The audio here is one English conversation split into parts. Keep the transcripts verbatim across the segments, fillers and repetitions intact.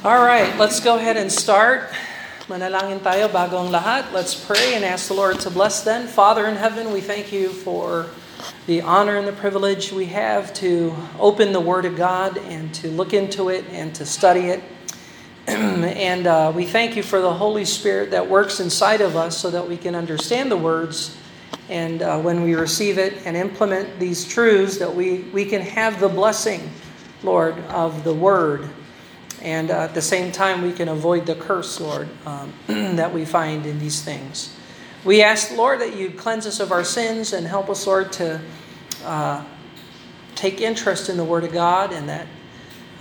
All right, let's go ahead and start. Manalangin tayo bago ang lahat. Let's pray and ask the Lord to bless them. Father in heaven, we thank you for the honor and the privilege we have to open the Word of God and to look into it and to study it. And uh, we thank you for the Holy Spirit that works inside of us so that we can understand the words. And uh, when we receive it and implement these truths, that we, we can have the blessing, Lord, of the Word. And uh, at the same time, we can avoid the curse, Lord, um, that we find in these things. We ask, Lord, that you cleanse us of our sins and help us, Lord, to uh, take interest in the Word of God and that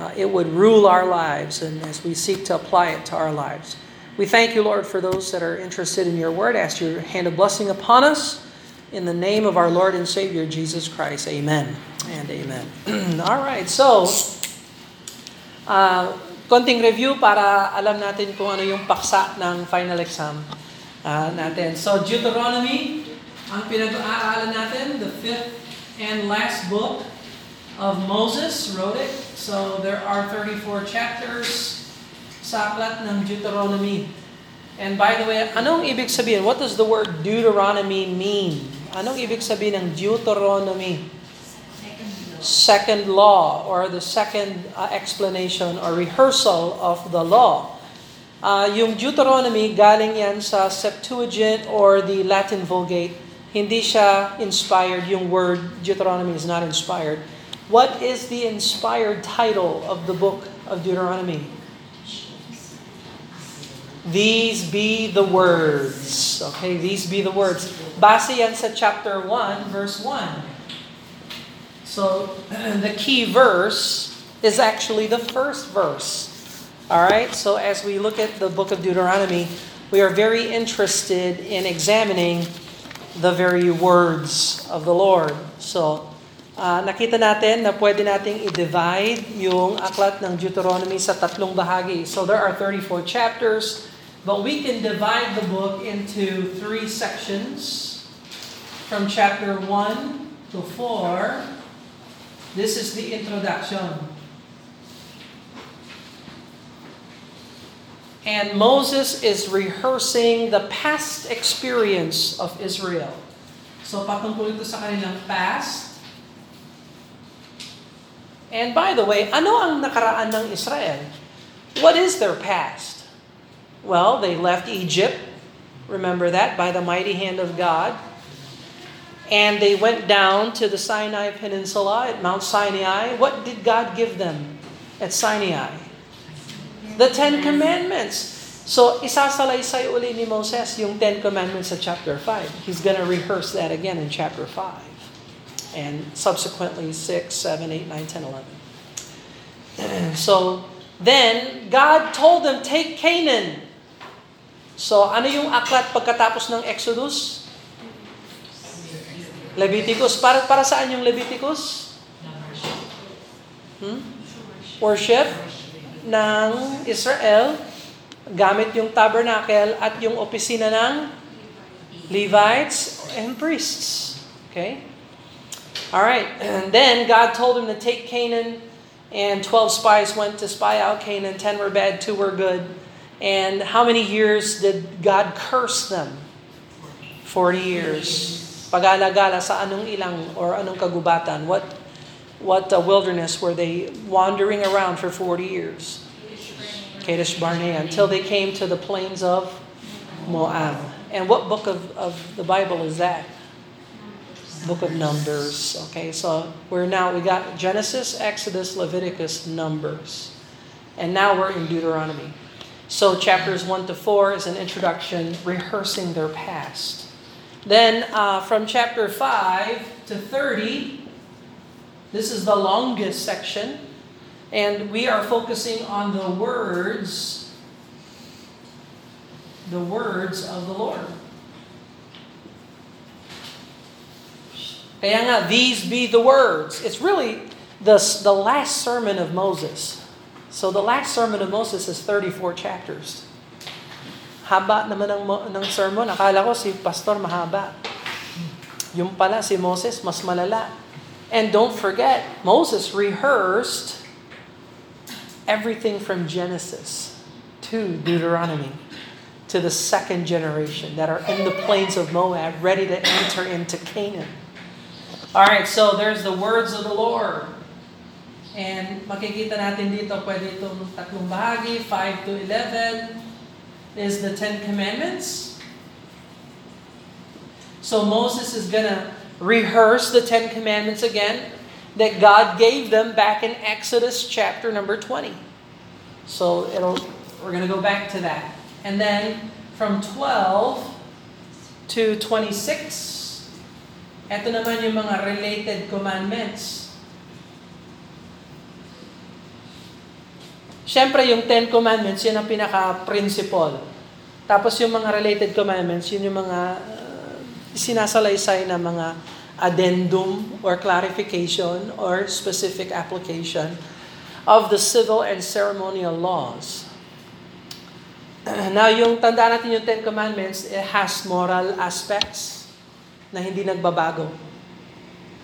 uh, it would rule our lives and as we seek to apply it to our lives. We thank you, Lord, for those that are interested in your Word. Ask your hand of blessing upon us in the name of our Lord and Savior, Jesus Christ. Amen and amen. All right, so... Uh, konting review para alam natin kung ano yung paksa ng final exam uh, natin. So Deuteronomy, ang pinag-aaralan natin, the fifth and last book of Moses, wrote it. So there are thirty-four chapters sa aklat ng Deuteronomy. And by the way, anong ibig sabihin? What does the word Deuteronomy mean? Anong ibig sabihin ng Deuteronomy? Second law, or the second uh, explanation or rehearsal of the law. Uh, yung Deuteronomy, galing yan sa Septuagint or the Latin Vulgate. Hindi siya inspired. Yung word Deuteronomy is not inspired. What is the inspired title of the book of Deuteronomy? These be the words. Okay, these be the words. Base yan sa chapter one, verse one. So, the key verse is actually the first verse. All right? So, as we look at the book of Deuteronomy, we are very interested in examining the very words of the Lord. So, uh, nakita natin na pwede nating i-divide yung aklat ng Deuteronomy sa tatlong bahagi. So, there are thirty-four chapters, but we can divide the book into three sections from chapter one to four. This is the introduction. And Moses is rehearsing the past experience of Israel. So patungkol ito sa kanilang past. And by the way, ano ang nakaraan ng Israel? What is their past? Well, they left Egypt. Remember that, by the mighty hand of God. And they went down to the Sinai Peninsula at Mount Sinai. What did God give them at Sinai? The Ten Commandments. So, isasalaysay uli ni Moses yung Ten Commandments sa chapter five. He's going to rehearse that again in chapter five. And subsequently six, seven, eight, nine, ten, eleven. So, then God told them, take Canaan. So, ano yung aklat pagkatapos ng Exodus? Leviticus. Para, para saan yung Leviticus? Hmm? Worship ng Israel gamit yung tabernacle at yung opisina ng Levites and priests. Okay? Alright. And then God told him to take Canaan and twelve spies went to spy out Canaan. ten were bad, two were good. And how many years did God curse them? forty years. Pag-alagala sa anong ilang or anong kagubatan, what what uh, wilderness were they wandering around for forty years? Kadesh Barnea, until they came to the plains of Moab. And what book of, of the Bible is that? Book of Numbers. Okay, so we're now we got Genesis, Exodus, Leviticus, Numbers, and now we're in Deuteronomy. So chapters one to four is an introduction, rehearsing their past. Then uh, from chapter five to thirty, this is the longest section, and we are focusing on the words, the words of the Lord. Kaya nga, these be the words. It's really the, the last sermon of Moses. So the last sermon of Moses is thirty-four chapters. Haba naman ng, ng sermon. Akala ko si pastor mahaba. Yung pala si Moses mas malala. And don't forget, Moses rehearsed Everything from Genesis to Deuteronomy to the second generation that are in the plains of Moab, ready to enter into Canaan. All right, so there's the words of the Lord. And makikita natin dito, pwede itong tatlong bahagi, five to eleven is the Ten Commandments. So Moses is gonna rehearse the Ten Commandments again that God gave them back in Exodus chapter number twenty. So it'll we're gonna go back to that. And then from twelve to twenty-six, eto naman yung mga related commandments. Siyempre, yung Ten Commandments, yun ang pinaka-principle. Tapos yung mga related commandments, yun yung mga uh, sinasalaysay na mga addendum or clarification or specific application of the civil and ceremonial laws. Now, yung tandaan natin yung Ten Commandments, it has moral aspects na hindi nagbabago.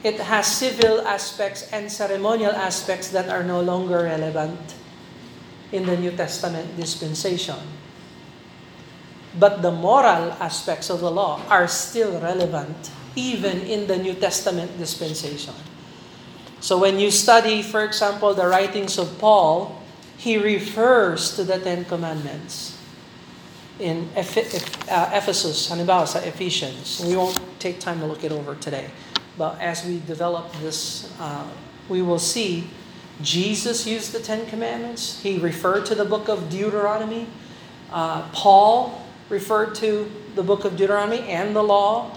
It has civil aspects and ceremonial aspects that are no longer relevant in the New Testament dispensation. But the moral aspects of the law are still relevant even in the New Testament dispensation. So when you study, for example, the writings of Paul, he refers to the Ten Commandments in Ephesus, halimbawa sa Ephesians. We won't take time to look it over today. But as we develop this, uh, we will see Jesus used the Ten Commandments. He referred to the book of Deuteronomy. Uh, Paul referred to the book of Deuteronomy and the law.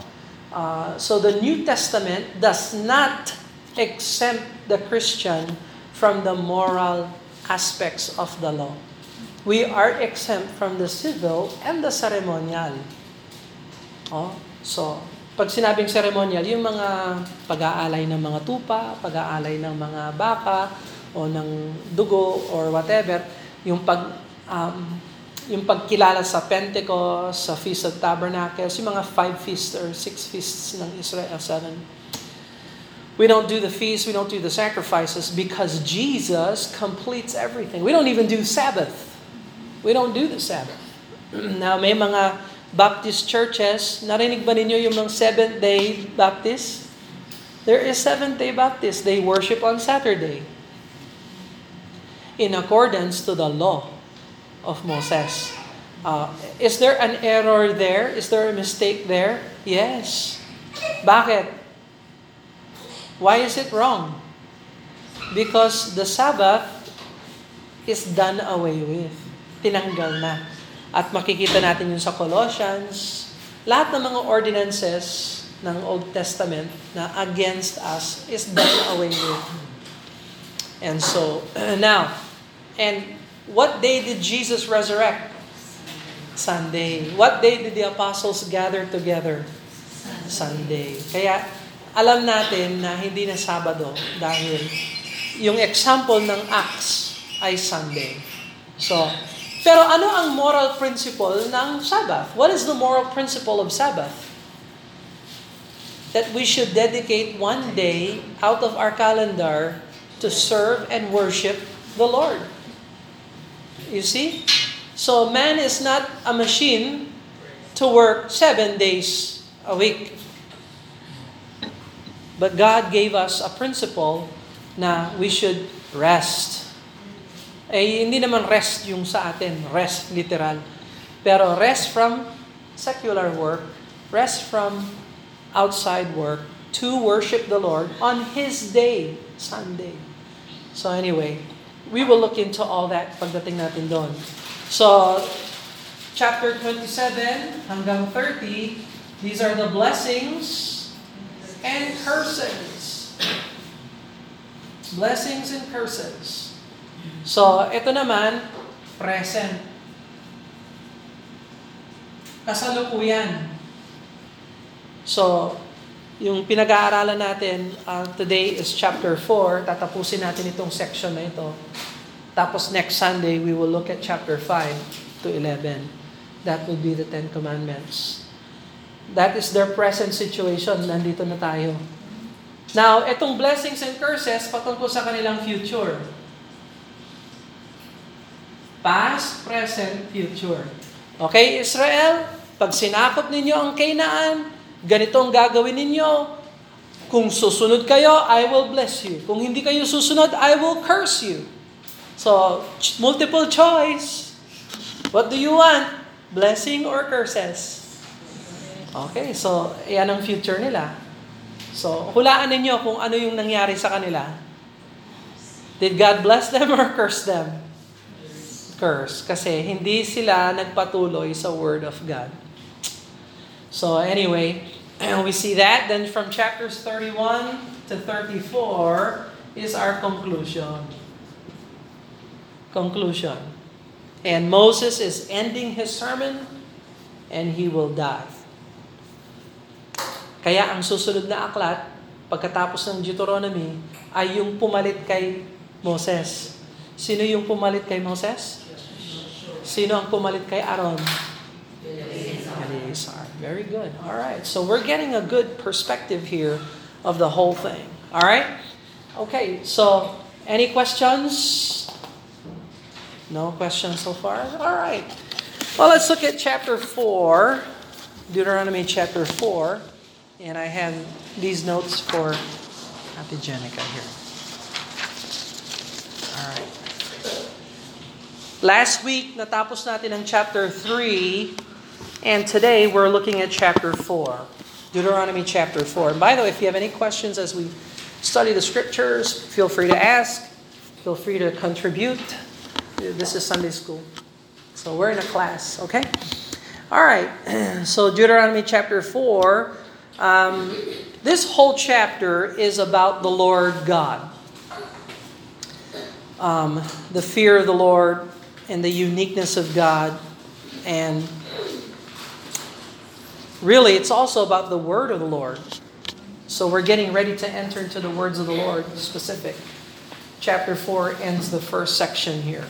Uh, so the New Testament does not exempt the Christian from the moral aspects of the law. We are exempt from the civil and the ceremonial. Oh, so pag sinabing ceremonial, yung mga pag-aalay ng mga tupa, pag-aalay ng mga baka, o ng dugo, or whatever, yung, pag, um, yung pagkilala sa Pentecost, sa Feast of Tabernacles, yung mga five feasts or six feasts ng Israel, seven. We don't do the feasts, we don't do the sacrifices, because Jesus completes everything. We don't even do Sabbath. We don't do the Sabbath. Now, may mga Baptist churches, narinig ba ninyo yung mga Seventh-day Baptists? There is Seventh-day Baptists. They worship on Saturday in accordance to the law of Moses. Uh, is there an error there? Is there a mistake there? Yes. Bakit? Why is it wrong? Because the Sabbath is done away with. Tinanggal na. At makikita natin yun sa Colossians, lahat ng mga ordinances ng Old Testament na against us is done away with. And so, now, and what day did Jesus resurrect? Sunday. What day did the apostles gather together? Sunday. Kaya, alam natin na hindi na Sabado dahil yung example ng Acts ay Sunday. So, pero ano ang moral principle ng Sabbath? What is the moral principle of Sabbath? That we should dedicate one day out of our calendar to serve and worship the Lord. You see? So man is not a machine to work seven days a week. But God gave us a principle na we should rest. Eh, hindi naman rest yung sa atin, rest literal. Pero rest from secular work, rest from outside work, to worship the Lord on His day, Sunday. So anyway, we will look into all that pagdating natin doon. So, chapter twenty-seven hanggang thirty, these are the blessings and curses. Blessings and curses. So, ito naman, present. Kasalukuyan. So, yung pinag-aaralan natin, uh, today is chapter four. Tatapusin natin itong section na ito. Tapos next Sunday, we will look at chapter five to eleven. That will be the Ten Commandments. That is their present situation. Nandito na tayo. Now, itong blessings and curses patungkol sa kanilang future. Past, present, future. Okay, Israel, pag sinakop ninyo ang Canaan, ganito ang gagawin ninyo. Kung susunod kayo, I will bless you. Kung hindi kayo susunod, I will curse you. So, multiple choice. What do you want? Blessing or curses? Okay, so, yan ang future nila. So, hulaan ninyo kung ano yung nangyari sa kanila. Did God bless them or curse them? Curse. Kasi hindi sila nagpatuloy sa Word of God. So, anyway, and we see that. Then from chapters thirty-one to thirty-four is our conclusion. Conclusion. And Moses is ending his sermon and he will die. Kaya ang susunod na aklat, pagkatapos ng Deuteronomy, ay yung pumalit kay Moses. Sino yung pumalit kay Moses? Sino ang pumalit kay Aaron? Very good. All right. So we're getting a good perspective here of the whole thing. All right? Okay. So any questions? No questions so far? All right. Well, let's look at chapter four, Deuteronomy chapter four. And I have these notes for Ate Jenica here. All right. Last week, natapos natin ang chapter three. And today, we're looking at chapter four, Deuteronomy chapter four. And by the way, if you have any questions as we study the scriptures, feel free to ask, feel free to contribute. This is Sunday school. So we're in a class, okay? All right, so Deuteronomy chapter four, um, this whole chapter is about the Lord God. Um, the fear of the Lord and the uniqueness of God and really, it's also about the word of the Lord. So we're getting ready to enter into the words of the Lord specific. Chapter four ends the first section here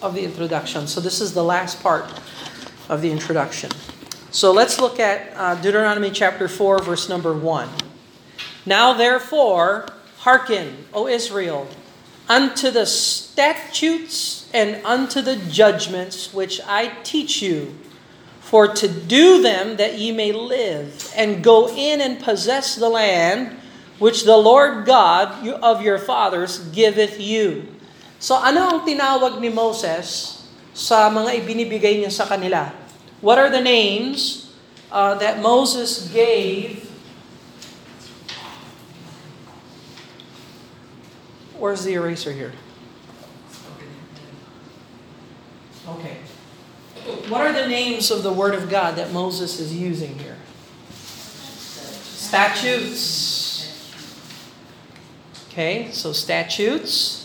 of the introduction. So this is the last part of the introduction. So let's look at uh, Deuteronomy chapter four, verse number one. Now therefore, hearken, O Israel, unto the statutes and unto the judgments which I teach you, for to do them that ye may live, and go in and possess the land which the Lord God of your fathers giveth you. So ano ang tinawag ni Moses sa mga ibinibigay niya sa kanila? What are the names uh, that Moses gave? Where's the eraser here? Okay. What are the names of the Word of God that Moses is using here? Statutes. Okay, so statutes.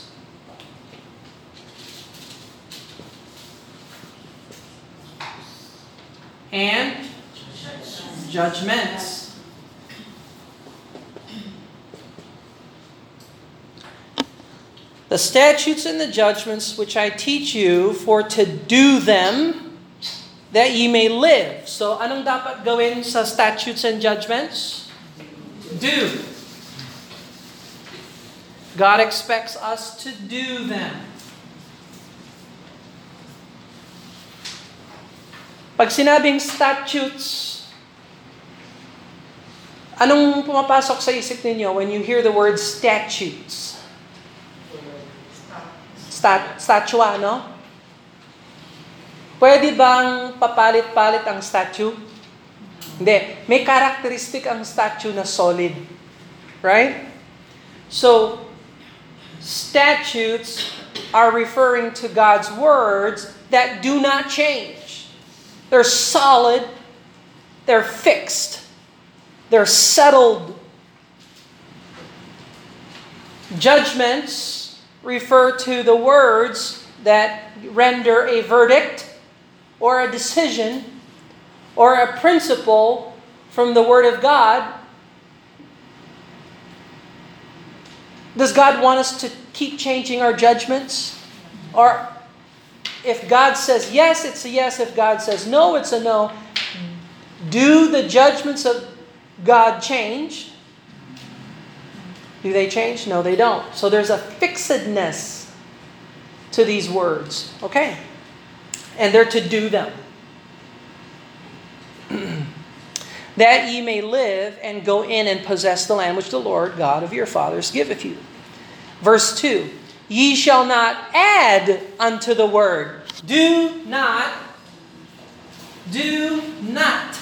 And judgments. The statutes and the judgments which I teach you, for to do them, that ye may live. So, anong dapat gawin sa statutes and judgments? Do. God expects us to do them. Pag sinabing statutes, anong pumapasok sa isip ninyo when you hear the word statutes? Stat- statua, no? Pwede bang papalit-palit ang statue? Hindi. May characteristic ang statue na solid. Right? So, statutes are referring to God's words that do not change. They're solid. They're fixed. They're settled. Judgments refer to the words that render a verdict or a decision, or a principle from the Word of God. Does God want us to keep changing our judgments? Or if God says yes, it's a yes. If God says no, it's a no. Do the judgments of God change? Do they change? No, they don't. So there's a fixedness to these words. Okay. And they're to do them. That ye may live and go in and possess the land which the Lord God of your fathers giveth you. Verse two. Ye shall not add unto the word. Do not, do not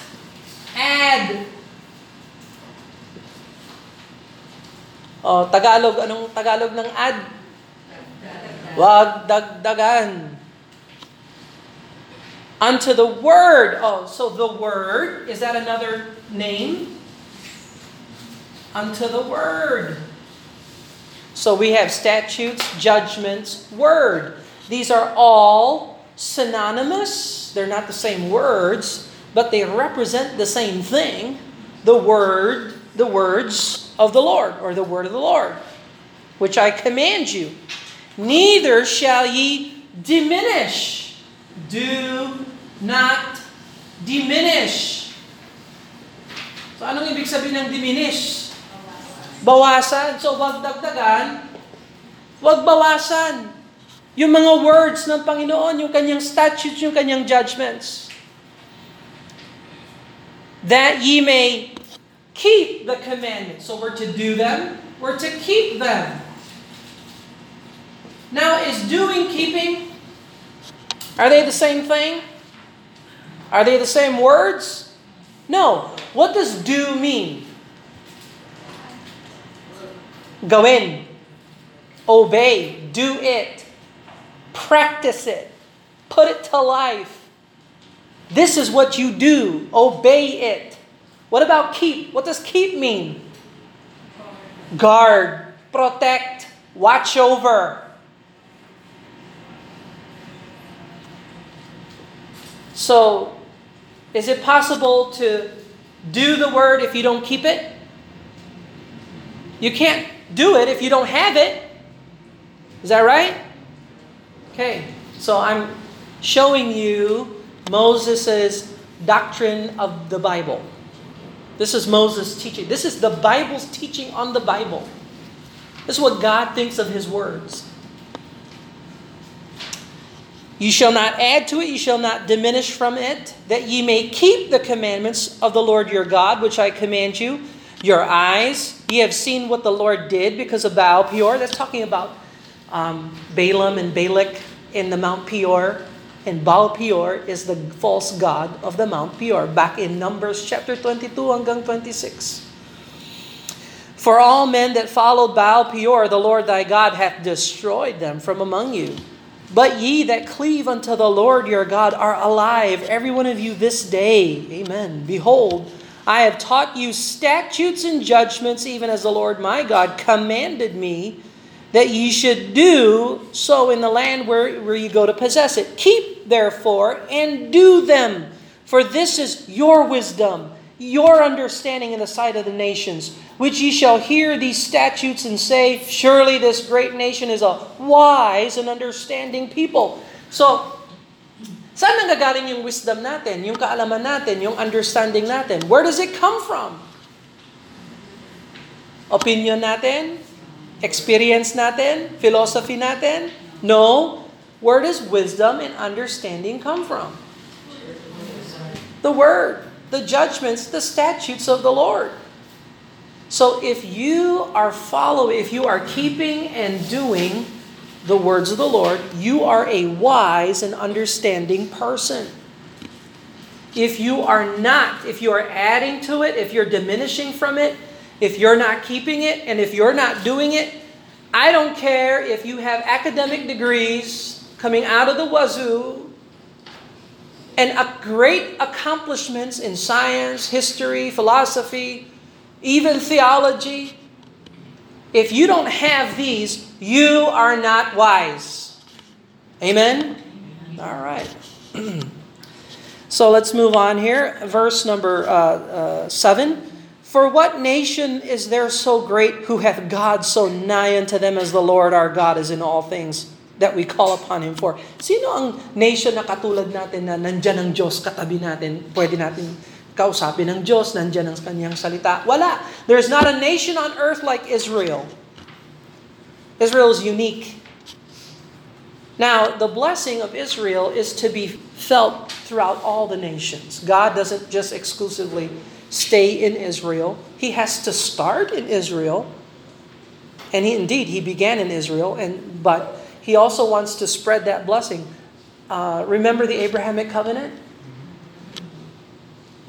add. Oh, Tagalog, anong Tagalog ng ad? Wag dagdagan. Unto the word. Oh, so the word, is that another name? Unto the word. So we have statutes, judgments, word. These are all synonymous. They're not the same words, but they represent the same thing. The word, the words of the Lord, or the word of the Lord, which I command you. Neither shall ye diminish. Do not diminish. So anong ibig sabihin ng diminish? Bawasan. So wag dagdagan, wag bawasan. Yung mga words ng Panginoon, yung kanyang statutes, yung kanyang judgments. That ye may keep the commandments. So we're to do them. We're to keep them. Now, is doing, keeping, are they the same thing? Are they the same words? No. What does do mean? Gawin. Obey. Do it. Practice it. Put it to life. This is what you do. Obey it. What about keep? What does keep mean? Guard, protect, watch over. So, is it possible to do the word if you don't keep it? You can't do it if you don't have it. Is that right? Okay. So I'm showing you Moses' doctrine of the Bible. This is Moses' teaching. This is the Bible's teaching on the Bible. This is what God thinks of His words. You shall not add to it, you shall not diminish from it, that ye may keep the commandments of the Lord your God, which I command you. Your eyes, ye have seen what the Lord did because of Baal Peor. That's talking about um, Balaam and Balak in the Mount Peor. And Baal Peor is the false god of the Mount Peor, back in Numbers chapter twenty-two hanggang twenty-six. For all men that followed Baal Peor, the Lord thy God hath destroyed them from among you. But ye that cleave unto the Lord your God are alive, every one of you this day. Amen. Behold, I have taught you statutes and judgments, even as the Lord my God commanded me, that ye should do so in the land where, where you go to possess it. Keep, therefore, and do them, for this is your wisdom, your understanding in the sight of the nations, which ye shall hear these statutes and say, surely this great nation is a wise and understanding people. So, saan nanggagaling yung wisdom natin, yung kaalaman natin, yung understanding natin? Where does it come from? Opinion natin? Experience natin? Philosophy natin? No. Where does wisdom and understanding come from? The Word, the judgments, the statutes of the Lord. So if you are following, if you are keeping and doing the words of the Lord, you are a wise and understanding person. If you are not, if you are adding to it, if you're diminishing from it, if you're not keeping it, and if you're not doing it, I don't care if you have academic degrees coming out of the wazoo and great accomplishments in science, history, philosophy, even theology. If you don't have these, you are not wise. Amen? All right. So let's move on here. Verse number uh, uh, seven. For what nation is there so great who hath God so nigh unto them as the Lord our God is in all things that we call upon Him for? Sino ang nation na katulad natin na nandyan ang Diyos katabi natin? Pwede natin kausapin ng Diyos, nandyan ang kanyang salita. Wala. There is not a nation on earth like Israel. Israel is unique. Now, the blessing of Israel is to be felt throughout all the nations. God doesn't just exclusively stay in Israel. He has to start in Israel. And he, indeed, he began in Israel, and but he also wants to spread that blessing. Uh, remember the Abrahamic covenant?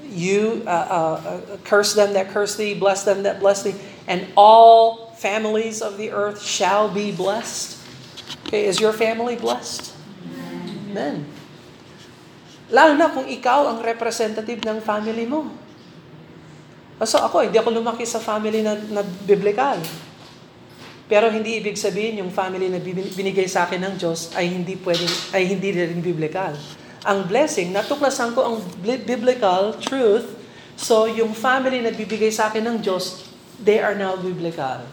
You uh, uh, curse them that curse thee, bless them that bless thee, and all families of the earth shall be blessed. Okay, is your family blessed? Amen. Lalo na kung ikaw ang representative ng family mo. So ako, hindi ako lumaki sa family na, na biblikal. Pero hindi ibig sabihin yung family na binigay sa akin ng Diyos ay hindi pwedeng ay hindi rin biblical. Ang blessing, natuklasan ko ang biblical truth, so yung family na bibigay sa akin ng Diyos, they are now biblical.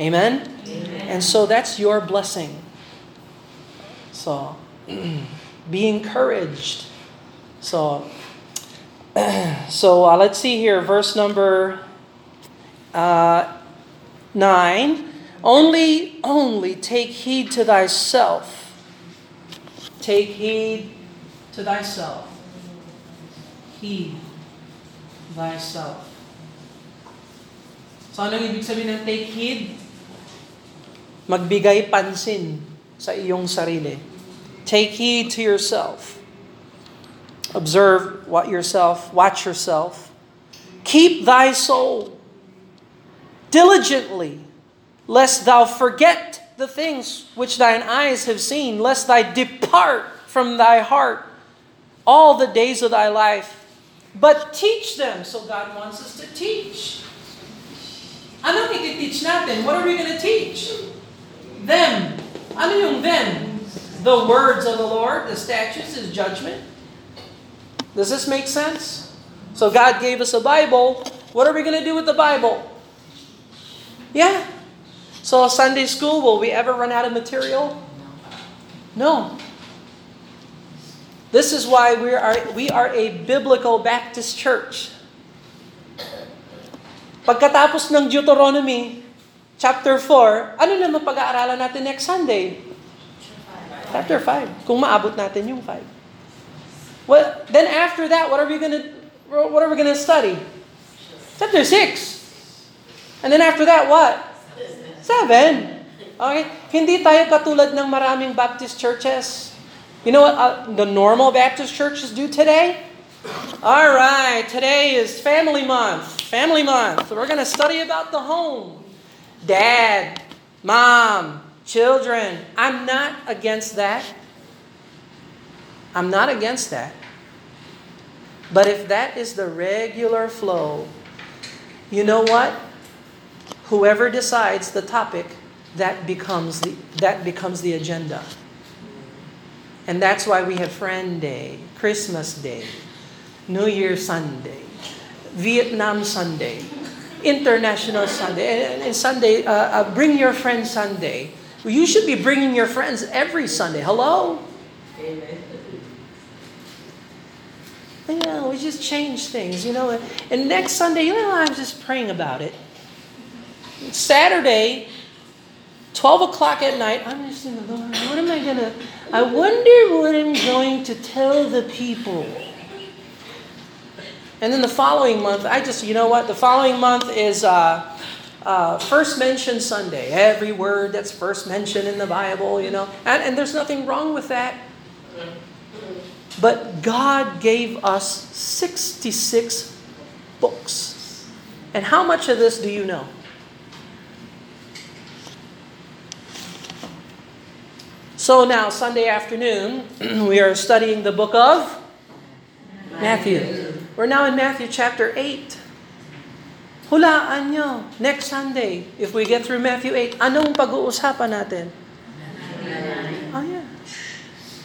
Amen? Amen. And so that's your blessing. So, be encouraged. So, so uh, let's see here, verse number uh, Nine, only, only take heed to thyself. Take heed to thyself. Heed thyself. So ano ang ibig sabihin ng take heed? Magbigay pansin sa iyong sarili. Take heed to yourself. Observe what yourself, watch yourself. Keep thy soul diligently, lest thou forget the things which thine eyes have seen, lest thou depart from thy heart all the days of thy life. But teach them. So God wants us to teach. Anong iti-teach natin? What are we going to teach? Them. Ano yung them? The words of the Lord, the statutes, His judgment. Does this make sense? So God gave us a Bible. What are we going to do with the Bible? Yeah. So Sunday school, will we ever run out of material? No. This is why we are we are a biblical Baptist church. Pagkatapos ng Deuteronomy chapter four, ano na mapag-aaralan natin next Sunday? Chapter five. Kung maabot natin yung five. Well, then after that, what are we going to what are we going to study? Chapter six. And then after that, what? Seven. Okay? Hindi tayo katulad ng maraming Baptist churches. You know what uh, the normal Baptist churches do today? All right, today is family month. Family month. So we're going to study about the home. Dad, mom, children. I'm not against that. I'm not against that. But if that is the regular flow, you know what? Whoever decides the topic, that becomes the that becomes the agenda. And that's why we have Friend Day, Christmas Day, New Year Sunday, Vietnam Sunday, International Sunday, and, and Sunday, uh, uh, Bring Your Friend Sunday. You should be bringing your friends every Sunday. Hello? Amen. Yeah, we just change things, you know. And next Sunday, you know, I'm just praying about it. Saturday, twelve o'clock at night, I'm just in the Lord, what am I going to, I wonder what I'm going to tell the people. And then the following month, I just, you know what, the following month is uh, uh, First Mention Sunday. Every word that's first mentioned in the Bible, you know, and, and there's nothing wrong with that. But God gave us sixty-six books. And how much of this do you know? So now, Sunday afternoon, we are studying the book of Matthew. We're now in Matthew chapter eight. Hulaan nyo, next Sunday, if we get through Matthew eight, anong pag-uusapan natin? Oh, yeah.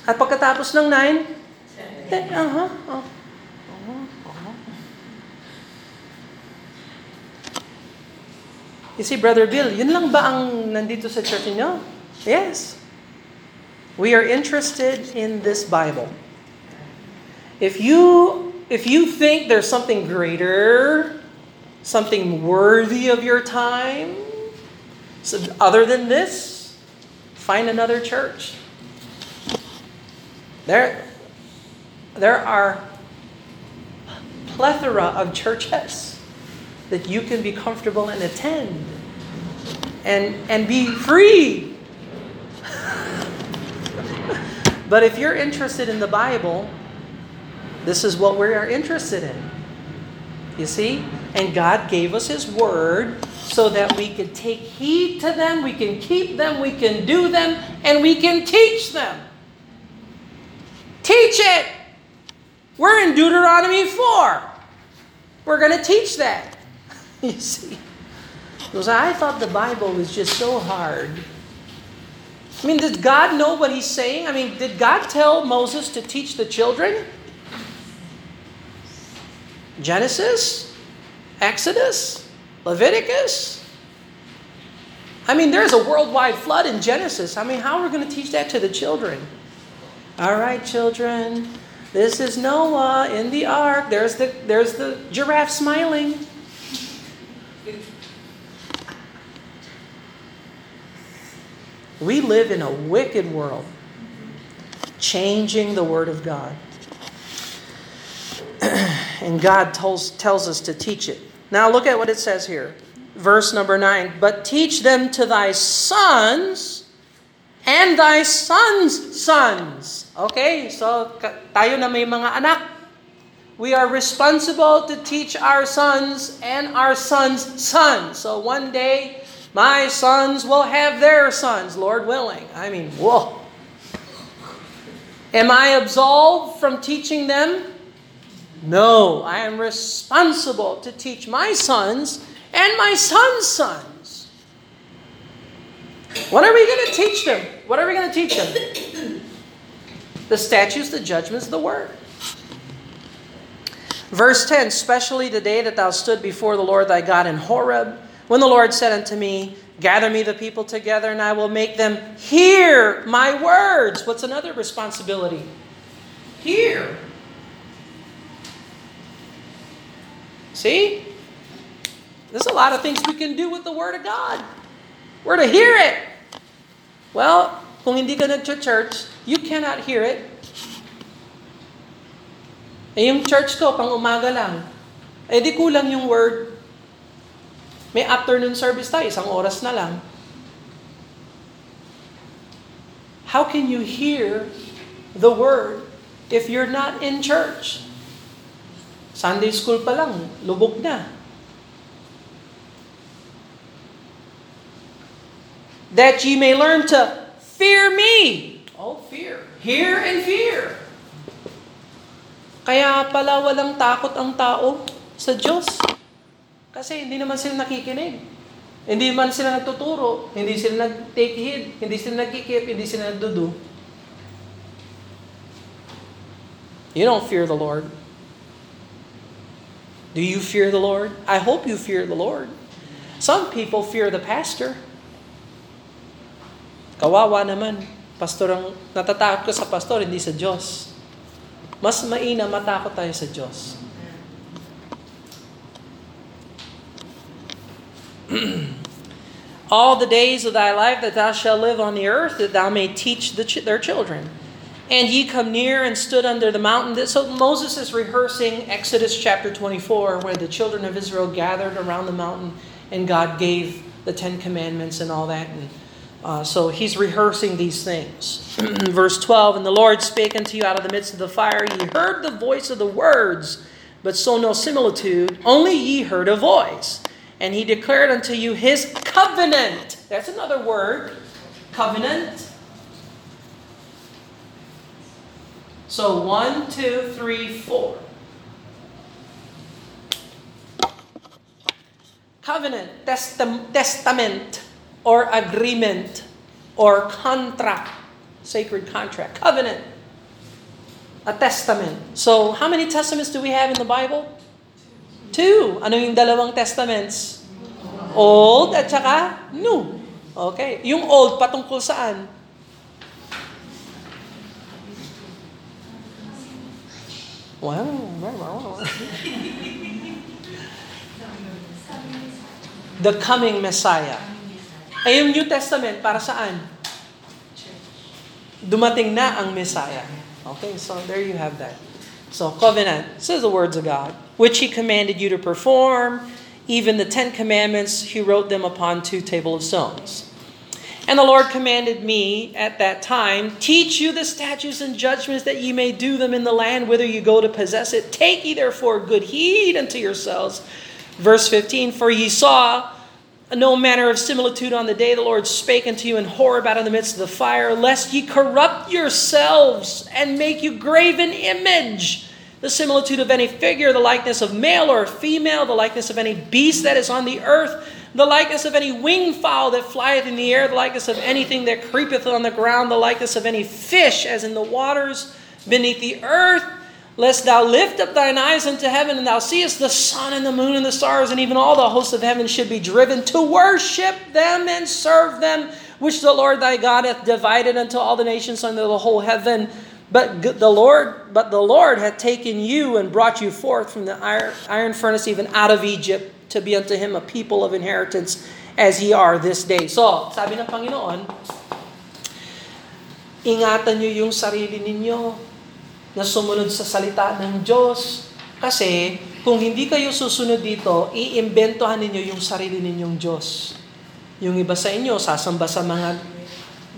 At pagkatapos ng nine? ten. Uh-huh. Oh. You see, Brother Bill, yun lang ba ang nandito sa church niyo? Yes. We are interested in this Bible. If you if you think there's something greater, something worthy of your time, so other than this, Find another church. There, there are plethora of churches that you can be comfortable and attend and and be free. But if you're interested in the Bible, this is what we are interested in. You see? And God gave us His Word so that we can take heed to them, we can keep them, we can do them, and we can teach them. Teach it! We're in Deuteronomy four. We're going to teach that. You see? Because I thought the Bible was just so hard. I mean, did God know what He's saying? I mean, did God tell Moses to teach the children? Genesis, Exodus, Leviticus. I mean, there's a worldwide flood in Genesis. I mean, how are we going to teach that to the children? All right, children, this is Noah in the ark. There's the there's the giraffe smiling. We live in a wicked world, changing the Word of God. And God tells, tells us to teach it. Now look at what it says here. Verse number nine. But teach them to thy sons and thy sons' sons. Okay, so tayo na may mga anak. We are responsible to teach our sons and our sons' sons. So one day, my sons will have their sons, Lord willing. I mean, whoa. Am I absolved from teaching them? No, I am responsible to teach my sons and my sons' sons. What are we going to teach them? What are we going to teach them? The statutes, the judgments, the word. Verse ten, especially the day that thou stood before the Lord thy God in Horeb, when the Lord said unto me, gather me the people together, and I will make them hear my words. What's another responsibility? Hear. See? There's a lot of things we can do with the Word of God. We're to hear it. Well, kung hindi ka nag-church, you cannot hear it. Eh, yung church ko, pang umaga lang. Eh, di kulang yung Word. May afternoon service tayo, isang oras na lang. How can you hear the Word if you're not in church? Sunday school pa lang, lubog na. That ye may learn to fear me. Oh, fear. Hear and fear. Kaya pala walang takot ang tao sa Diyos. Kasi hindi naman sila nakikinig. Hindi man sila nagtuturo. Hindi sila nag-take heed. Hindi sila nagkikip. Hindi sila nagdudu. You don't fear the Lord. Do you fear the Lord? I hope you fear the Lord. Some people fear the pastor. Kawawa naman. Pastor ang natatakot ko sa pastor, hindi sa Diyos. Mas maina matakot tayo sa Diyos. All the days of thy life that thou shalt live on the earth, that thou may teach the ch- their children. And ye come near and stood under the mountain. So Moses is rehearsing Exodus chapter twenty-four, where the children of Israel gathered around the mountain, and God gave the Ten Commandments and all that. And uh, so he's rehearsing these things. Verse twelve, and the Lord spake unto you out of the midst of the fire. Ye heard the voice of the words, but saw no similitude. Only ye heard a voice. And he declared unto you his covenant. That's another word, covenant. So, one, two, three, four. Covenant, testam- testament, or agreement, or contract, sacred contract. Covenant, a testament. So, how many testaments do we have in the Bible? Two. Ano yung dalawang testaments? Old at saka new. Okay. Yung old, patungkol saan? Wow, wow, wow. The coming Messiah. Ay, yung New Testament, para saan? dumating na ang Messiah. Okay, so there you have that. So covenant says the words of God, which He commanded you to perform, even the Ten Commandments, He wrote them upon two tables of stones. And the Lord commanded me at that time, teach you the statutes and judgments that ye may do them in the land whither you go to possess it. Take ye therefore good heed unto yourselves. Verse fifteen, for ye saw no manner of similitude on the day the Lord spake unto you in Horeb out of the midst of the fire, lest ye corrupt yourselves and make you graven image. The similitude of any figure, the likeness of male or female, the likeness of any beast that is on the earth, the likeness of any winged fowl that flieth in the air, the likeness of anything that creepeth on the ground, the likeness of any fish as in the waters beneath the earth, lest thou lift up thine eyes unto heaven, and thou seest the sun and the moon and the stars, and even all the host of heaven should be driven to worship them and serve them, which the Lord thy God hath divided unto all the nations under the whole heaven. But the Lord, but the Lord hath taken you and brought you forth from the iron, iron furnace, even out of Egypt, to be unto Him a people of inheritance, as ye are this day. So, sabi ng Panginoon, ingatan niyo yung sarili ninyo na sumunod sa salita ng Diyos. Kasi kung hindi kayo susunod dito, iimbentohan ninyo yung sarili ninyong Diyos. Yung iba sa inyo, sasamba sa mga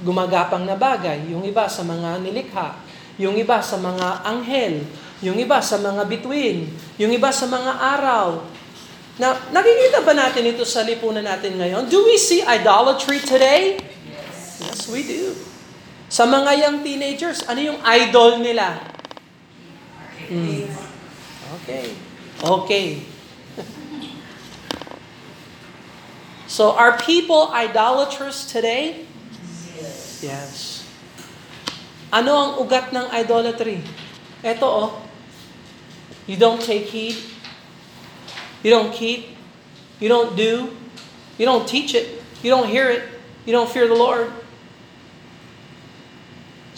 gumagapang na bagay. Yung iba sa mga nilikha. Yung iba sa mga anghel. Yung iba sa mga bituin. Yung iba sa mga araw. Na, nakikita ba natin ito sa lipunan natin ngayon? Do we see idolatry today? Yes, yes we do. Sa mga young teenagers, ano yung idol nila? Mm. Okay. Okay. So are people idolatrous today? Yes. Yes. Ano ang ugat ng idolatry? Ito oh. You don't take heed. You don't keep. You don't do. You don't teach it. You don't hear it. You don't fear the Lord.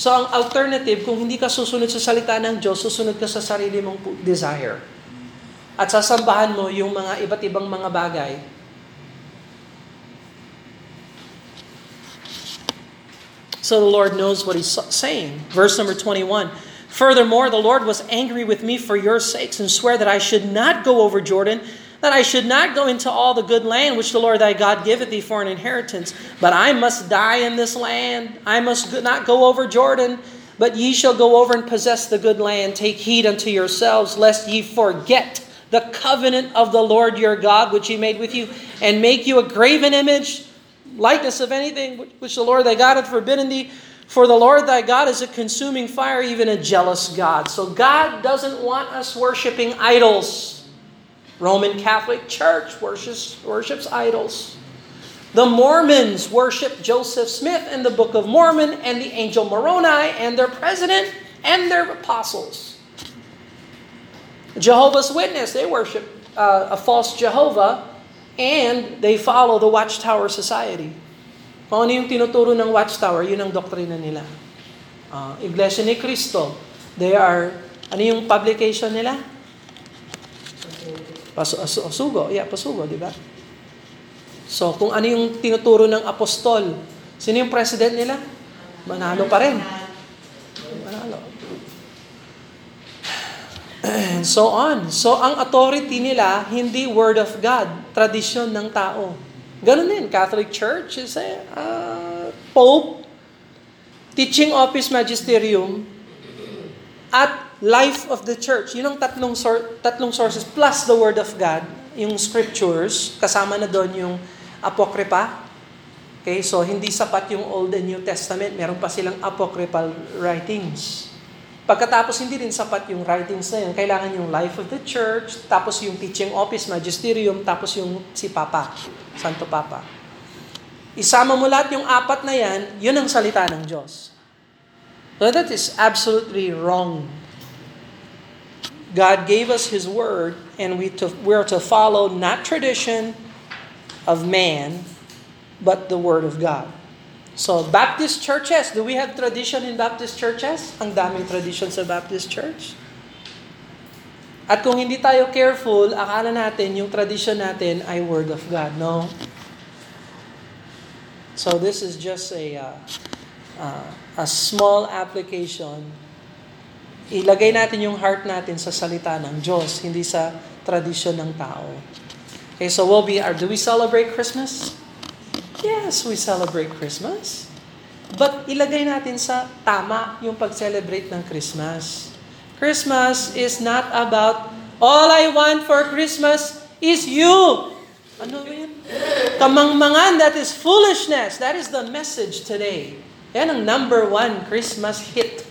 So ang alternative, kung hindi ka susunod sa salita ng Diyos, susunod ka sa sarili mong desire. At sasambahan mo yung mga iba't ibang mga bagay. So the Lord knows what He's saying. Verse number twenty-one. Furthermore, the Lord was angry with me for your sakes and sware that I should not go over Jordan, that I should not go into all the good land which the Lord thy God giveth thee for an inheritance. But I must die in this land. I must not go over Jordan. But ye shall go over and possess the good land. Take heed unto yourselves, lest ye forget the covenant of the Lord your God, which He made with you, and make you a graven image, likeness of anything which the Lord thy God hath forbidden thee. For the Lord thy God is a consuming fire, even a jealous God. So God doesn't want us worshiping idols. Roman Catholic Church worships, worships idols. The Mormons worship Joseph Smith and the Book of Mormon and the angel Moroni and their president and their apostles. Jehovah's Witness, they worship uh, a false Jehovah and they follow the Watchtower Society. Kung ano yung tinuturo ng Watchtower, yun ang doktrina nila. Uh, Iglesia ni Cristo, they are, ano yung publication nila? Pasugo, yeah, Pasugo, di ba? So, kung ano yung tinuturo ng apostol, sino yung president nila? Manalo pa rin. Manalo. And so on. So, ang authority nila, hindi word of God, tradisyon ng tao. Ganun din, Catholic Church, is a, uh, Pope, Teaching Office Magisterium, at Life of the Church, yun ang tatlong, sor- tatlong sources plus the Word of God, yung scriptures, kasama na doon yung apocrypha. Okay, so hindi sapat yung Old and New Testament, meron pa silang apocryphal writings. Pagkatapos hindi din sapat yung writings na yun, kailangan yung Life of the Church, tapos yung Teaching Office, Magisterium, tapos yung si Papa, Santo Papa. Isama mo lahat yung apat na yan, yun ang salita ng Diyos. So that is absolutely wrong. God gave us His word, and we to, we are to follow not tradition of man, but the word of God. So, Baptist churches, do we have tradition in Baptist churches? Ang daming tradition sa Baptist church. At kung hindi tayo careful, akala natin yung tradition natin ay word of God. No. So, this is just a uh, uh, a small application, ilagay natin yung heart natin sa salita ng Diyos, hindi sa tradisyon ng tao. Okay, so we'll be, are, do we celebrate Christmas? Yes, we celebrate Christmas. But ilagay natin sa tama yung pag-celebrate ng Christmas. Christmas is not about, all I want for Christmas is you. Ano yun? Kamangmangan, that is foolishness. That is the message today. Yan ang number one Christmas hit.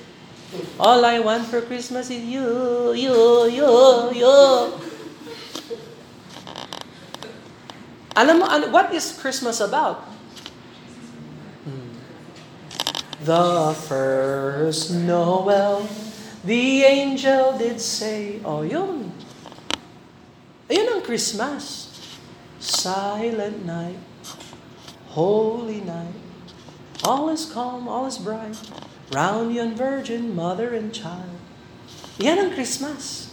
All I want for Christmas is you, you, you, you. Alam mo, what is Christmas about? Hmm. The first Noel, the angel did say, oh, yun. Ayun ang Christmas. Silent night, holy night, all is calm, all is bright, round yon virgin, mother and child. Yan ang Christmas.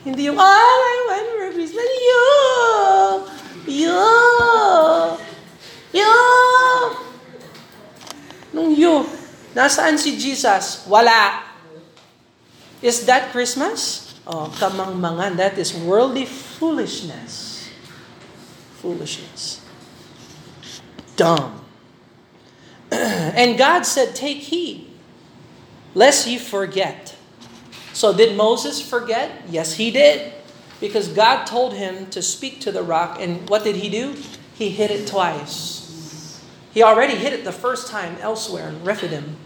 Hindi yung, all I want for Christmas, you, you, you. Nung you, nasaan si Jesus? Wala. Is that Christmas? Oh, kamangmangan. That is worldly foolishness. Foolishness. Dumb. And God said, take heed, lest ye forget. So did Moses forget? Yes, he did. Because God told him to speak to the rock. And what did he do? He hit it twice. He already hit it the first time elsewhere in Rephidim.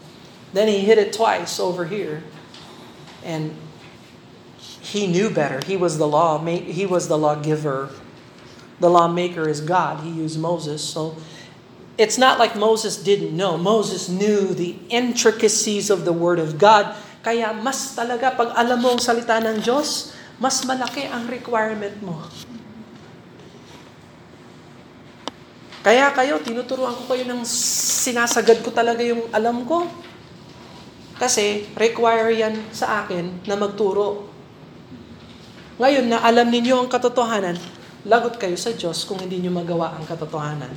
Then he hit it twice over here. And he knew better. He was the law. He was the lawgiver. The lawmaker is God. He used Moses. So it's not like Moses didn't know. Moses knew the intricacies of the Word of God. Kaya mas talaga pag alam mo ang salita ng Diyos, mas malaki ang requirement mo. Kaya kayo, tinuturuan ko kayo ng sinasagad ko talaga yung alam ko. Kasi require yan sa akin na magturo. Ngayon na alam ninyo ang katotohanan, lagot kayo sa Diyos kung hindi nyo magawa ang katotohanan.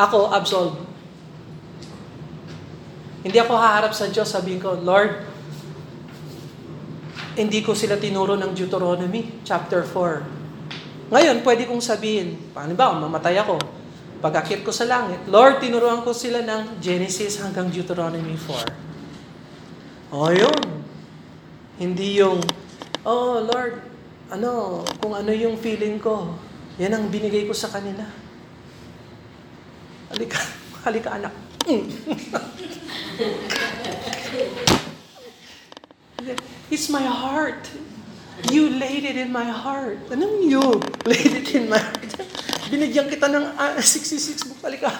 Ako, absolved. Hindi ako haharap sa Diyos, sabihin ko, Lord, hindi ko sila tinuro ng Deuteronomy, chapter four. Ngayon, pwede kong sabihin, paano ba, mamatay ako, pag-akit ko sa langit, Lord, tinuruan ko sila ng Genesis hanggang Deuteronomy four. O, yun. Hindi yung, oh, Lord, ano, kung ano yung feeling ko, yan ang binigay ko sa kanila. Halika, halika anak. It's my heart. You laid it in my heart. Anong you laid it in my heart? Binigyan kita ng uh, sixty-six book. Halika.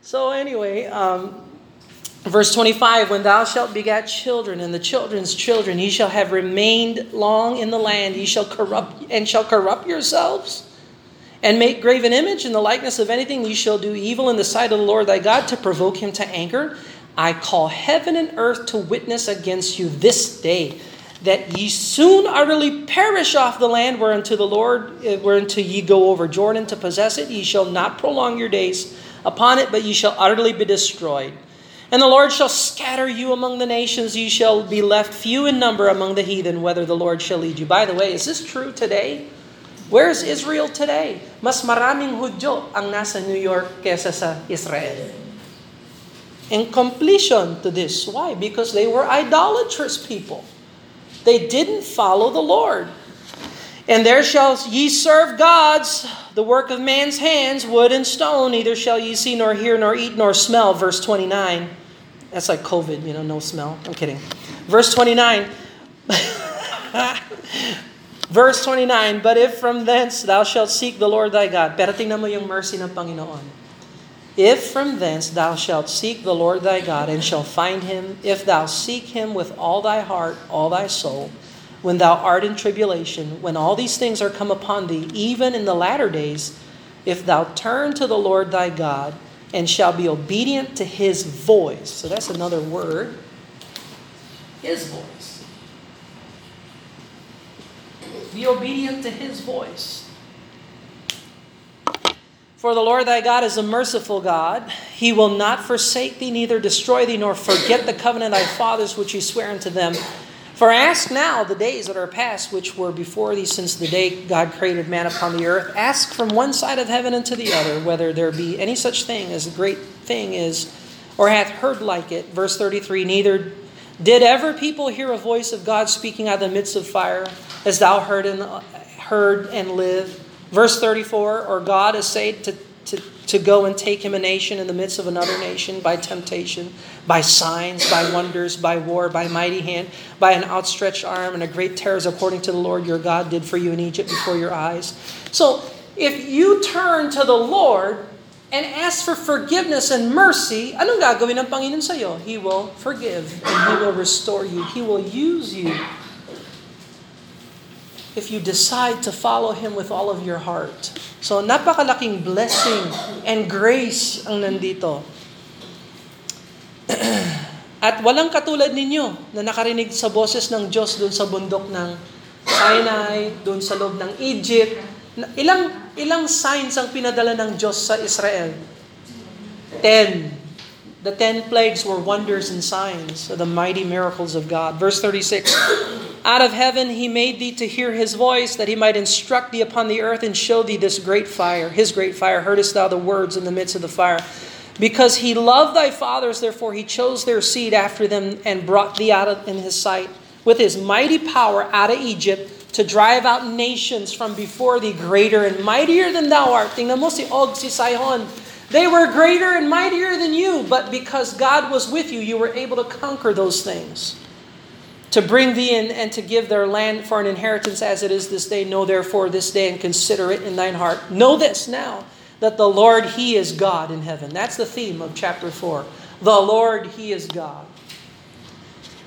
So anyway, um, verse twenty-five, when thou shalt begat children, and the children's children, ye shall have remained long in the land, ye shall corrupt, and shall corrupt yourselves, and make graven image in the likeness of anything, ye shall do evil in the sight of the Lord thy God, to provoke him to anger. I call heaven and earth to witness against you this day, that ye soon utterly perish off the land whereunto the Lord, whereunto ye go over Jordan to possess it. Ye shall not prolong your days upon it, but ye shall utterly be destroyed. And the Lord shall scatter you among the nations. You shall be left few in number among the heathen, whether the Lord shall lead you. By the way, is this true today? Where is Israel today? Mas maraming Hudyo ang nasa New York kesa sa Israel. In completion to this. Why? Because they were idolatrous people. They didn't follow the Lord. And there shall ye serve gods, the work of man's hands, wood and stone, neither shall ye see, nor hear, nor eat, nor smell. Verse twenty-nine. That's like COVID, you know, no smell. I'm kidding. Verse twenty-nine. Verse twenty-nine. But if from thence thou shalt seek the Lord thy God. Pero tingnan mo yung mercy ng Panginoon. If from thence thou shalt seek the Lord thy God, and shall find him, if thou seek him with all thy heart, all thy soul, when thou art in tribulation, when all these things are come upon thee, even in the latter days, if thou turn to the Lord thy God, and shall be obedient to his voice. So that's another word. His voice. Be obedient to his voice. For the Lord thy God is a merciful God. He will not forsake thee, neither destroy thee, nor forget the covenant of thy fathers which he sware unto them. For ask now the days that are past, which were before thee since the day God created man upon the earth. Ask from one side of heaven unto the other, whether there be any such thing as a great thing is, or hath heard like it. Verse thirty-three, neither did ever people hear a voice of God speaking out of the midst of fire, as thou heard and, heard and live. Verse thirty-four, or God essayed to, to, to go and take him a nation in the midst of another nation by temptation, by signs, by wonders, by war, by mighty hand, by an outstretched arm, and a great terrors according to the Lord your God did for you in Egypt before your eyes. So if you turn to the Lord and ask for forgiveness and mercy, anong gagawin ng Panginoon sa iyo? He will forgive and He will restore you. He will use you. If you decide to follow Him with all of your heart. So napakalaking blessing and grace ang nandito. At walang katulad ninyo na nakarinig sa boses ng Diyos doon sa bundok ng Sinai, doon sa loob ng Egypt. Ilang ilang signs ang pinadala ng Diyos sa Israel? Ten. The ten plagues were wonders and signs of the mighty miracles of God. Verse thirty-six, out of heaven he made thee to hear his voice, that he might instruct thee upon the earth and show thee this great fire. His great fire, heardest thou the words in the midst of the fire? Because he loved thy fathers, therefore he chose their seed after them and brought thee out of, in his sight with his mighty power out of Egypt to drive out nations from before thee, greater and mightier than thou art. Tingnan mo si Og, si Sihon. They were greater and mightier than you, but because God was with you, you were able to conquer those things. To bring thee in and to give their land for an inheritance as it is this day. Know therefore this day and consider it in thine heart. Know this now, that the Lord, He is God in heaven. That's the theme of chapter four. The Lord, He is God.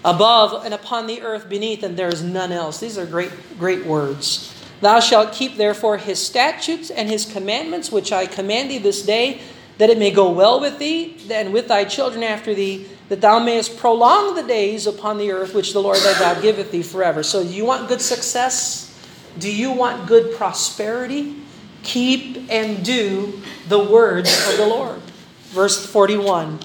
Above and upon the earth beneath, and there is none else. These are great, great words. Thou shalt keep therefore His statutes and His commandments, which I command thee this day, that it may go well with thee and with thy children after thee, that thou mayest prolong the days upon the earth which the Lord thy God giveth thee forever. So do you want good success? Do you want good prosperity? Keep and do the words of the Lord. Verse forty-one.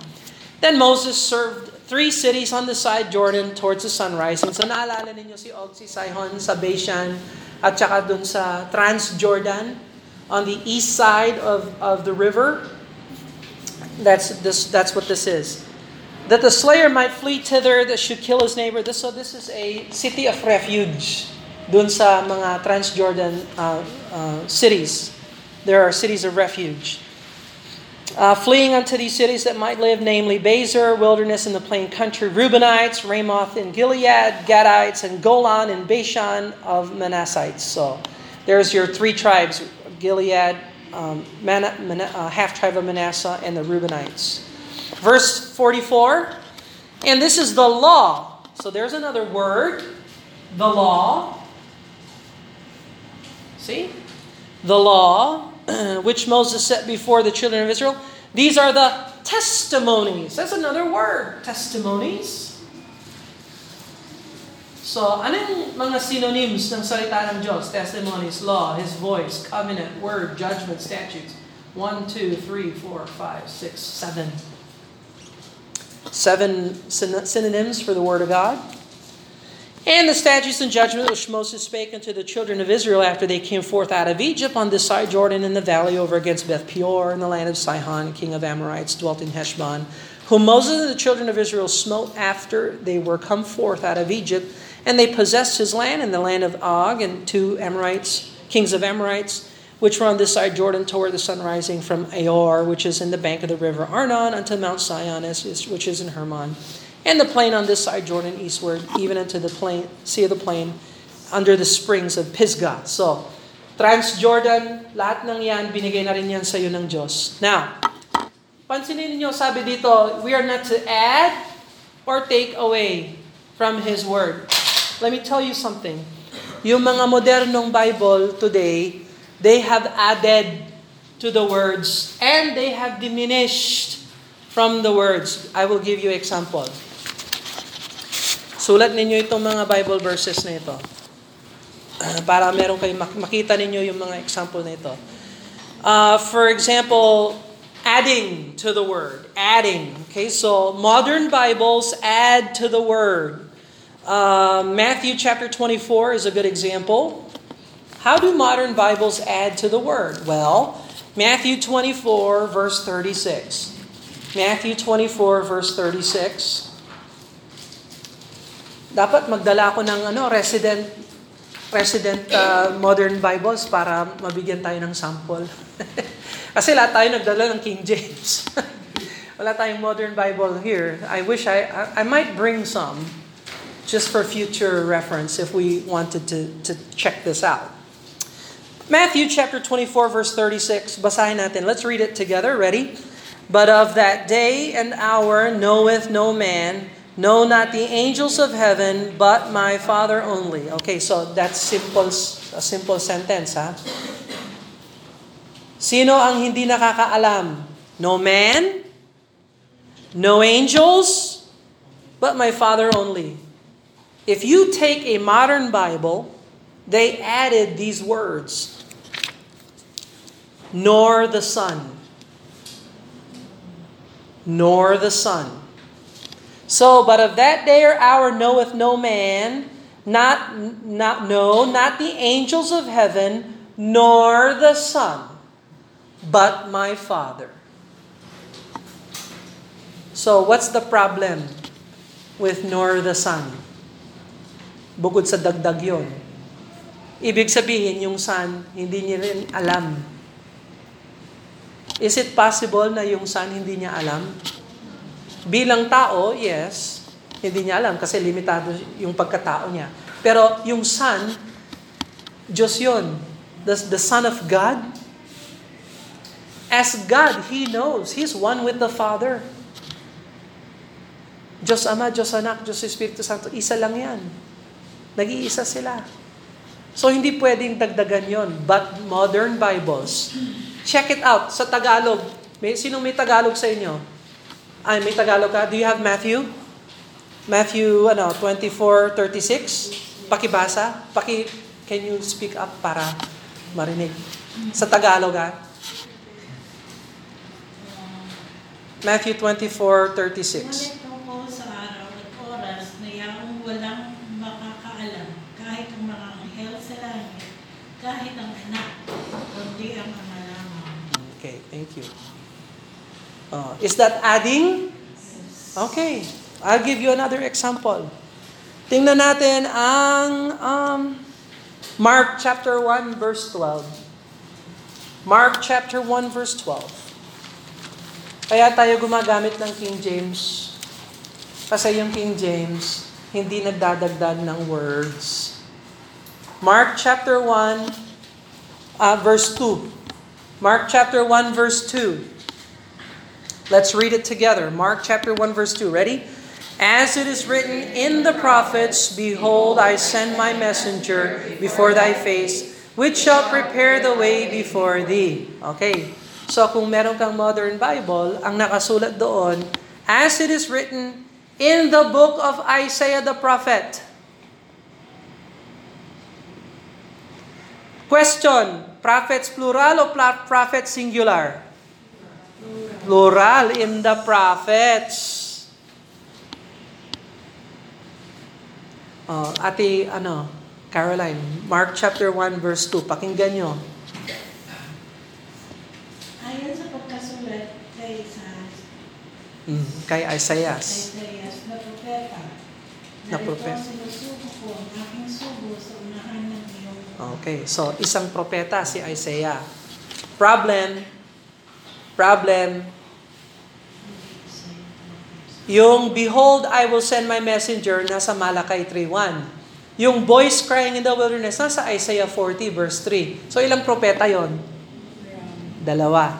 Then Moses served three cities on the side Jordan towards the sunrise. So naalala ninyo si Og, si Sihon sa Bashan at saka dun sa Transjordan on the east side of, of the river. That's this. That's what this is. That the slayer might flee thither, that should kill his neighbor. This, so this is a city of refuge dun sa mga Transjordan uh, uh, cities. There are cities of refuge. Uh, fleeing unto these cities that might live, namely Bezer, wilderness in the plain country, Reubenites, Ramoth in Gilead, Gadites, and Golan in Bashan of Manassites. So there's your three tribes, Gilead, um, Man- Man- uh, half-tribe of Manasseh, and the Reubenites. Verse forty-four, and this is the law. So there's another word, the law. See? The law, which Moses set before the children of Israel. These are the testimonies. That's another word, testimonies. So, anong mga synonyms ng salita ng Diyos? Testimonies, law, His voice, covenant, word, judgment, statutes. One, two, three, four, five, six, seven. Seven synonyms for the Word of God. And the statutes and judgments which Moses spake unto the children of Israel after they came forth out of Egypt on this side Jordan in the valley over against Baal Peor in the land of Sihon, king of Amorites, dwelt in Heshbon, whom Moses and the children of Israel smote after they were come forth out of Egypt, and they possessed his land and the land of Og and two Amorites, kings of Amorites, which were on this side Jordan toward the sun rising from Aor, which is in the bank of the river Arnon, unto Mount Sion, which is in Hermon, and the plain on this side Jordan eastward, even unto the plain, sea of the plain, under the springs of Pisgah. So, Transjordan, lahat ng yan, binigay na rin yan sa iyo ng Diyos. Now, pansinin niyo sabi dito, we are not to add or take away from His Word. Let me tell you something. Yung mga modernong Bible today, they have added to the words and they have diminished from the words. I will give you example. Sulat ninyo itong mga Bible verses na ito. Para meron kayong makita ninyo yung mga example na ito. Uh, for example, adding to the word. Adding. Okay, so modern Bibles add to the word. Uh, Matthew chapter twenty-four is a good example. How do modern Bibles add to the word? Well, Matthew twenty-four, verse thirty-six. Matthew twenty-four, verse thirty-six. Dapat magdala ako ng ano, resident resident uh, modern Bibles para mabigyan tayo ng sample. Kasi lahat tayo nagdala ng King James. Wala tayong modern Bible here. I wish I, I I might bring some just for future reference if we wanted to to check this out. Matthew chapter twenty-four, verse thirty-six. Basahin natin. Let's read it together. Ready? But of that day and hour knoweth no man, no, not the angels of heaven, but my Father only. Okay, so that's simple, a simple sentence, ha? Sino ang hindi nakakaalam? No man, no angels, but my Father only. If you take a modern Bible, they added these words. Nor the Son. Nor the Son. So, but of that day or hour knoweth no man, not, not, no, not the angels of heaven, nor the Son, but my Father. So, what's the problem with nor the Son? Bukod sa dagdag yun. Ibig sabihin, yung Son, hindi niya rin alam. Is it possible na yung Son hindi niya alam? Bilang tao, yes, hindi niya alam kasi limitado yung pagkatao niya. Pero yung Son, Diyos yun. The, the Son of God. As God, He knows. He's one with the Father. Diyos Ama, Diyos Anak, Diyos Espiritu Santo, isa lang yan. Nag-iisa sila. So, hindi pwedeng dagdagan yon. But modern Bibles, check it out sa Tagalog. May, sinong may Tagalog sa inyo? Ay, may Tagalog ka? Do you have Matthew? Matthew ano, twenty-four thirty-six? Pakibasa? Paki, can you speak up para marinig? Sa Tagalog, ha? Matthew twenty-four thirty-six. Okay, thank you. Uh, is that adding? Okay, I'll give you another example. Tingnan natin ang um, Mark chapter one verse twelve. Mark chapter one verse twelve. Kaya tayo gumagamit ng King James. Kasi yung King James, hindi nagdadagdag ng words. Mark chapter one uh, verse two. Mark chapter one verse two. Let's read it together. Mark chapter one verse two. Ready? As it is written in the prophets, behold, I send my messenger before thy face, which shall prepare the way before thee. Okay. So kung meron kang modern Bible, ang nakasulat doon, as it is written in the book of Isaiah the prophet. Question. Prophets plural o prophets singular? Plural. Plural in the prophets. Oh, ate, ano, Caroline, Mark chapter one verse two. Pakinggan nyo. Ayon sa pagkasulat kay Isaiah. Mm, kay Isaiah. Isaiah na propeta. Na propeta. Okay, so isang propeta si Isaiah. Problem, problem, yung behold, I will send my messenger, nasa Malachi three one. Yung voice crying in the wilderness, nasa Isaiah forty verse three. So ilang propeta yon? Dalawa.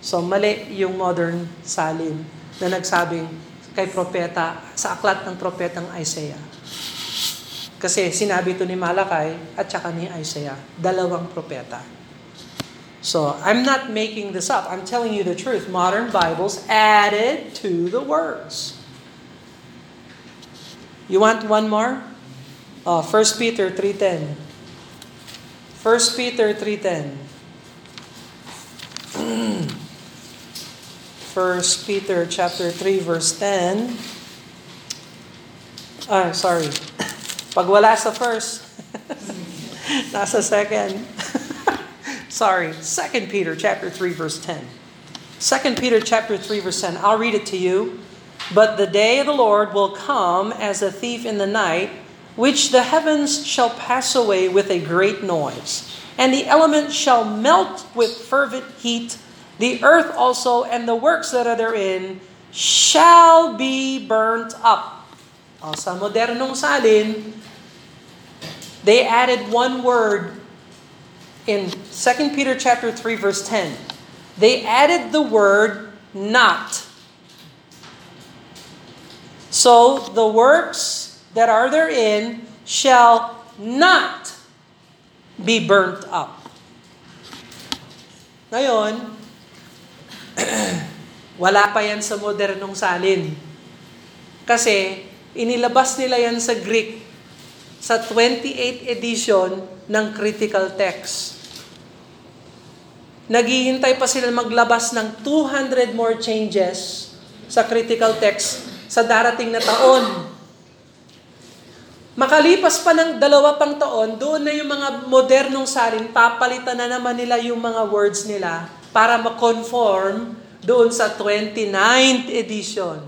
So mali yung modern salin na nagsabing kay propeta, sa aklat ng propetang Isaiah. Kasi sinabi ito ni Malachi at saka ni Isaiah. Dalawang propeta. So, I'm not making this up. I'm telling you the truth. Modern Bibles added to the words. You want one more? Oh, First Peter three ten. First Peter three ten. First Peter chapter three verse ten. Ah, sorry. Pag wala sa first, nasa second. Sorry, Second Peter chapter three verse ten. Second Peter chapter three verse ten. I'll read it to you. But the day of the Lord will come as a thief in the night, which the heavens shall pass away with a great noise, and the elements shall melt with fervent heat. The earth also and the works that are therein shall be burnt up. O, sa modernong salin, they added one word in Second Peter chapter three verse ten. They added the word not. So the works that are therein shall not be burnt up. Ngayon, wala pa yan sa modernong salin. Kasi inilabas nila yan sa Greek sa twenty-eighth edition ng critical text. Naghihintay pa sila maglabas ng two hundred more changes sa critical text sa darating na taon. Makalipas pa ng dalawa pang taon, doon na yung mga modernong salin, papalitan na naman nila yung mga words nila para ma-conform doon sa twenty-ninth edition.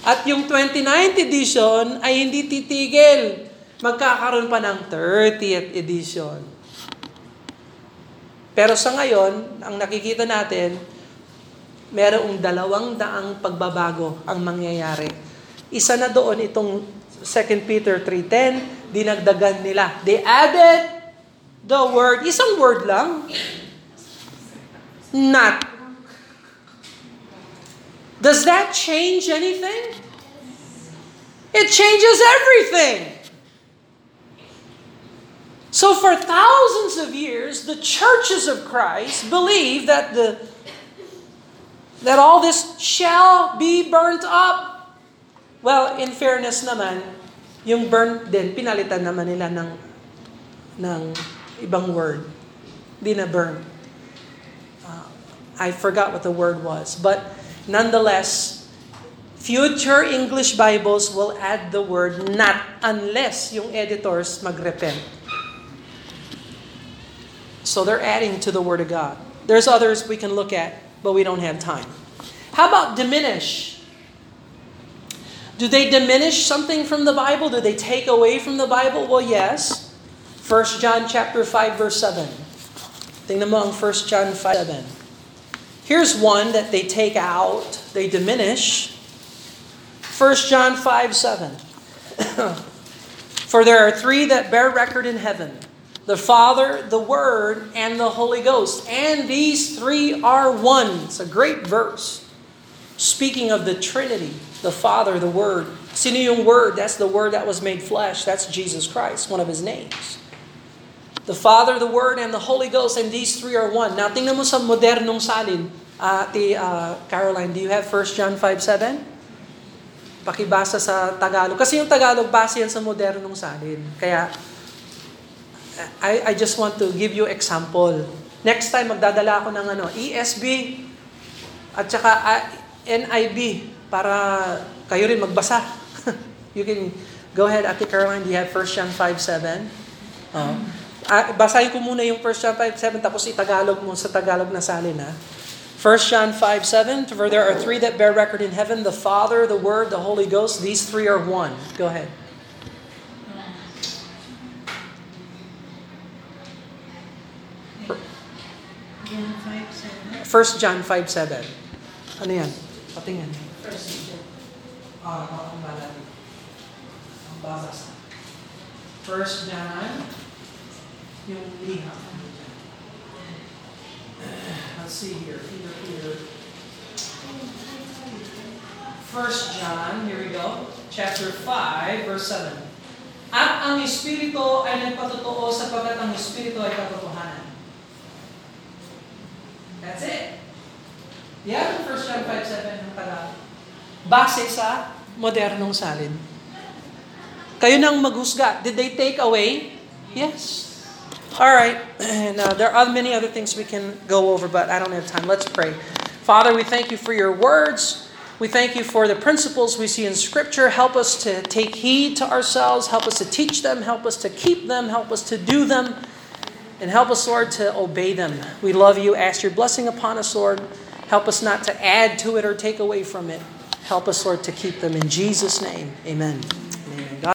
At yung twenty-ninth edition ay hindi titigil. Magkakaroon pa ng thirtieth edition. Pero sa ngayon, ang nakikita natin, merong dalawang daang pagbabago ang mangyayari. Isa na doon itong Second Peter three ten, dinagdagan nila. They added the word, isang word lang, not. Does that change anything? It changes everything. So for thousands of years, the churches of Christ believe that the that all this shall be burnt up. Well, in fairness naman, yung burnt din, pinalitan naman nila ng, ng ibang word. Di na burnt. Uh, I forgot what the word was. But nonetheless, future English Bibles will add the word not unless yung editors magrepent. So they're adding to the Word of God. There's others we can look at, but we don't have time. How about diminish? Do they diminish something from the Bible? Do they take away from the Bible? Well, yes. First John chapter five verse seven. Tingnan mo ang First John five seven. Here's one that they take out, they diminish. First John five seven. For there are three that bear record in heaven, the Father, the Word, and the Holy Ghost. And these three are one. It's a great verse. Speaking of the Trinity, the Father, the Word. Sino yung Word? That's the Word that was made flesh. That's Jesus Christ, one of His names. The Father, the Word, and the Holy Ghost, and these three are one. Now, tingnan mo sa modernong salin. Ate uh, Caroline, do you have First John five seven? Pakibasa sa Tagalog. Kasi yung Tagalog, base yan sa modernong salin. Kaya, I, I just want to give you example. Next time, magdadala ako ng ano, E S V at saka uh, N I B para kayo rin magbasa. You can go ahead, Ate Caroline, do you have First John five seven? Uh, basahin ko muna yung First John five seven tapos itagalog mo sa Tagalog na salin. Ha? First John five seven, for there are three that bear record in heaven, the Father, the Word, the Holy Ghost, these three are one. Go ahead. First John five seven. Ano yan? Patingin. First John. Ah, ang bala. Ang basa. First John. Yung liha. Let's see here. Peter, Peter. First John, here we go. Chapter five, verse seven. At ang Espiritu ay nagpatotoo sapagkat ang Espiritu ay katotohanan. That's it. Yeah, First John five seven ng Tagalog. Base sa modernong salin. Kayo nang maghusga. Did they take away? Yes. All right, and uh, there are many other things we can go over, but I don't have time. Let's pray. Father, we thank you for your words. We thank you for the principles we see in Scripture. Help us to take heed to ourselves. Help us to teach them. Help us to keep them. Help us to do them. And help us, Lord, to obey them. We love you. Ask your blessing upon us, Lord. Help us not to add to it or take away from it. Help us, Lord, to keep them. In Jesus' name, amen.